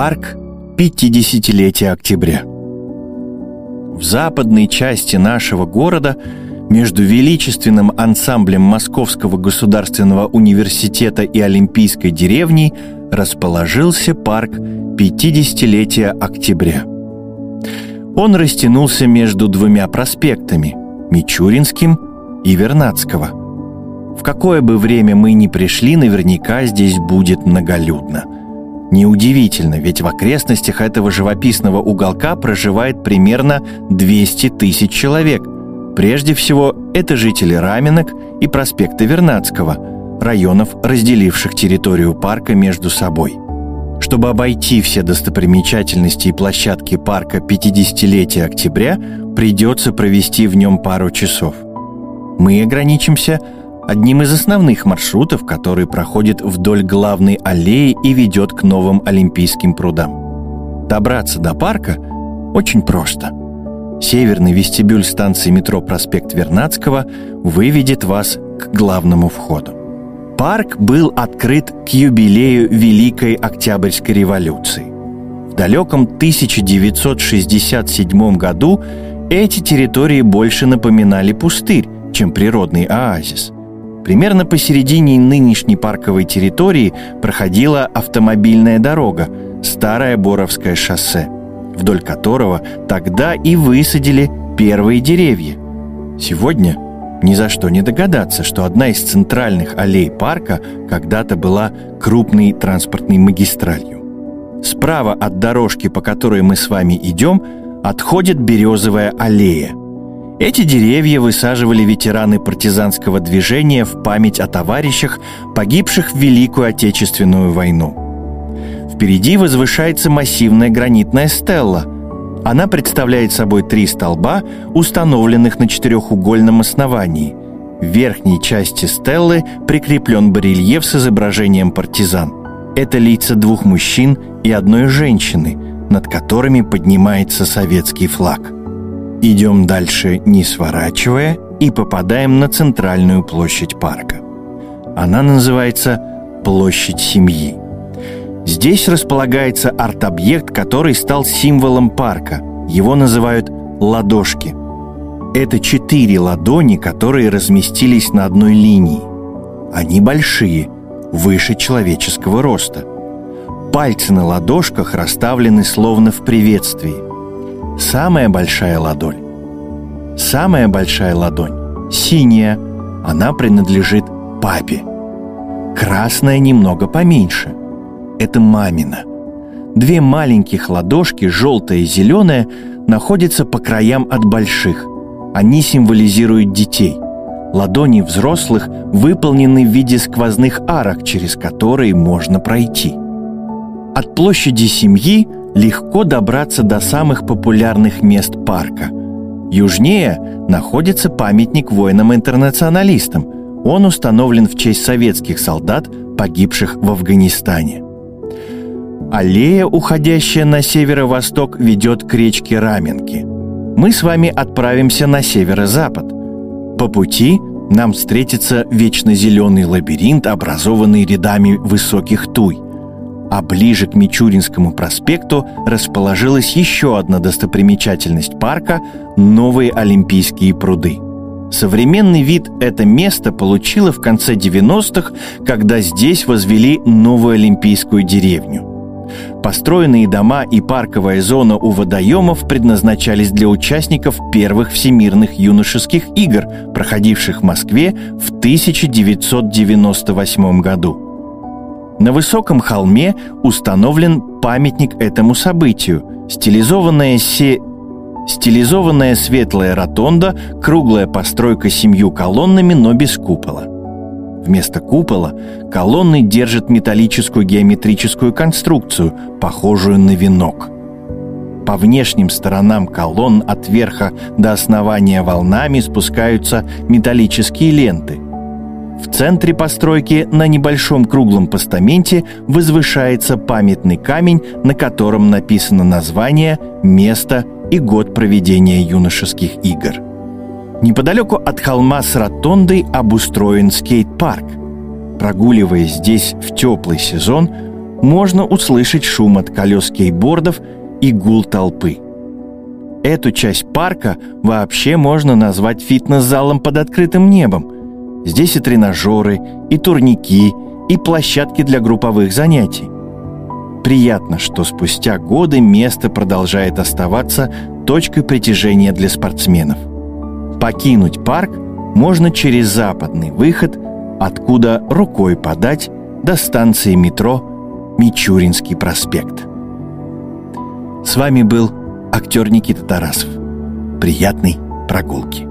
Парк 50-летия Октября. В западной части нашего города между величественным ансамблем Московского государственного университета и Олимпийской деревней расположился парк 50-летия Октября. Он растянулся между двумя проспектами – Мичуринским и Вернадского. В какое бы время мы ни пришли, наверняка здесь будет многолюдно. Неудивительно, ведь в окрестностях этого живописного уголка проживает примерно 200 тысяч человек. Прежде всего, это жители Раменок и проспекта Вернадского, районов, разделивших территорию парка между собой. Чтобы обойти все достопримечательности и площадки парка 50-летия Октября, придется провести в нем пару часов. Мы ограничимся одним из основных маршрутов, который проходит вдоль главной аллеи и ведет к новым Олимпийским прудам. Добраться до парка очень просто. Северный вестибюль станции метро «Проспект Вернадского» выведет вас к главному входу. Парк был открыт к юбилею Великой Октябрьской революции. В далеком 1967 году эти территории больше напоминали пустырь, чем природный оазис. Примерно посередине нынешней парковой территории проходила автомобильная дорога, старое Боровское шоссе, вдоль которого тогда и высадили первые деревья. Сегодня ни за что не догадаться, что одна из центральных аллей парка когда-то была крупной транспортной магистралью. Справа от дорожки, по которой мы с вами идем, отходит березовая аллея. Эти деревья высаживали ветераны партизанского движения в память о товарищах, погибших в Великую Отечественную войну. Впереди возвышается массивная гранитная стелла. Она представляет собой три столба, установленных на четырехугольном основании. В верхней части стеллы прикреплен барельеф с изображением партизан. Это лица двух мужчин и одной женщины, над которыми поднимается советский флаг. Идем дальше, не сворачивая, и попадаем на центральную площадь парка. Она называется «Площадь семьи». Здесь располагается арт-объект, который стал символом парка. Его называют «ладошки». Это 4 ладони, которые разместились на одной линии. Они большие, выше человеческого роста. Пальцы на ладошках расставлены словно в приветствии. Самая большая ладонь, синяя, она принадлежит папе. Красная немного поменьше. Это мамина. Две маленьких ладошки, желтая и зеленая, находятся по краям от больших. Они символизируют детей. Ладони взрослых выполнены в виде сквозных арок, через которые можно пройти. От площади семьи легко добраться до самых популярных мест парка. Южнее находится памятник воинам-интернационалистам. Он установлен в честь советских солдат, погибших в Афганистане. Аллея, уходящая на северо-восток, ведет к речке Раменки. Мы с вами отправимся на северо-запад. По пути нам встретится вечно зеленый лабиринт, образованный рядами высоких туй. А ближе к Мичуринскому проспекту расположилась еще одна достопримечательность парка – Новые Олимпийские пруды. Современный вид это место получило в конце 90-х, когда здесь возвели новую Олимпийскую деревню. Построенные дома и парковая зона у водоемов предназначались для участников Первых Всемирных Юношеских игр, проходивших в Москве в 1998 году. На высоком холме установлен памятник этому событию, стилизованная светлая ротонда, круглая постройка с 7 колоннами, но без купола. Вместо купола колонны держат металлическую геометрическую конструкцию, похожую на венок. По внешним сторонам колонн от верха до основания волнами спускаются металлические ленты. В центре постройки на небольшом круглом постаменте возвышается памятный камень, на котором написано название, место и год проведения юношеских игр. Неподалеку от холма с ротондой обустроен скейт-парк. Прогуливаясь здесь в теплый сезон, можно услышать шум от колес скейтбордов и гул толпы. Эту часть парка вообще можно назвать фитнес-залом под открытым небом. Здесь и тренажеры, и турники, и площадки для групповых занятий. Приятно, что спустя годы место продолжает оставаться точкой притяжения для спортсменов. Покинуть парк можно через западный выход, откуда рукой подать до станции метро Мичуринский проспект. С вами был актер Никита Тарасов. Приятной прогулки.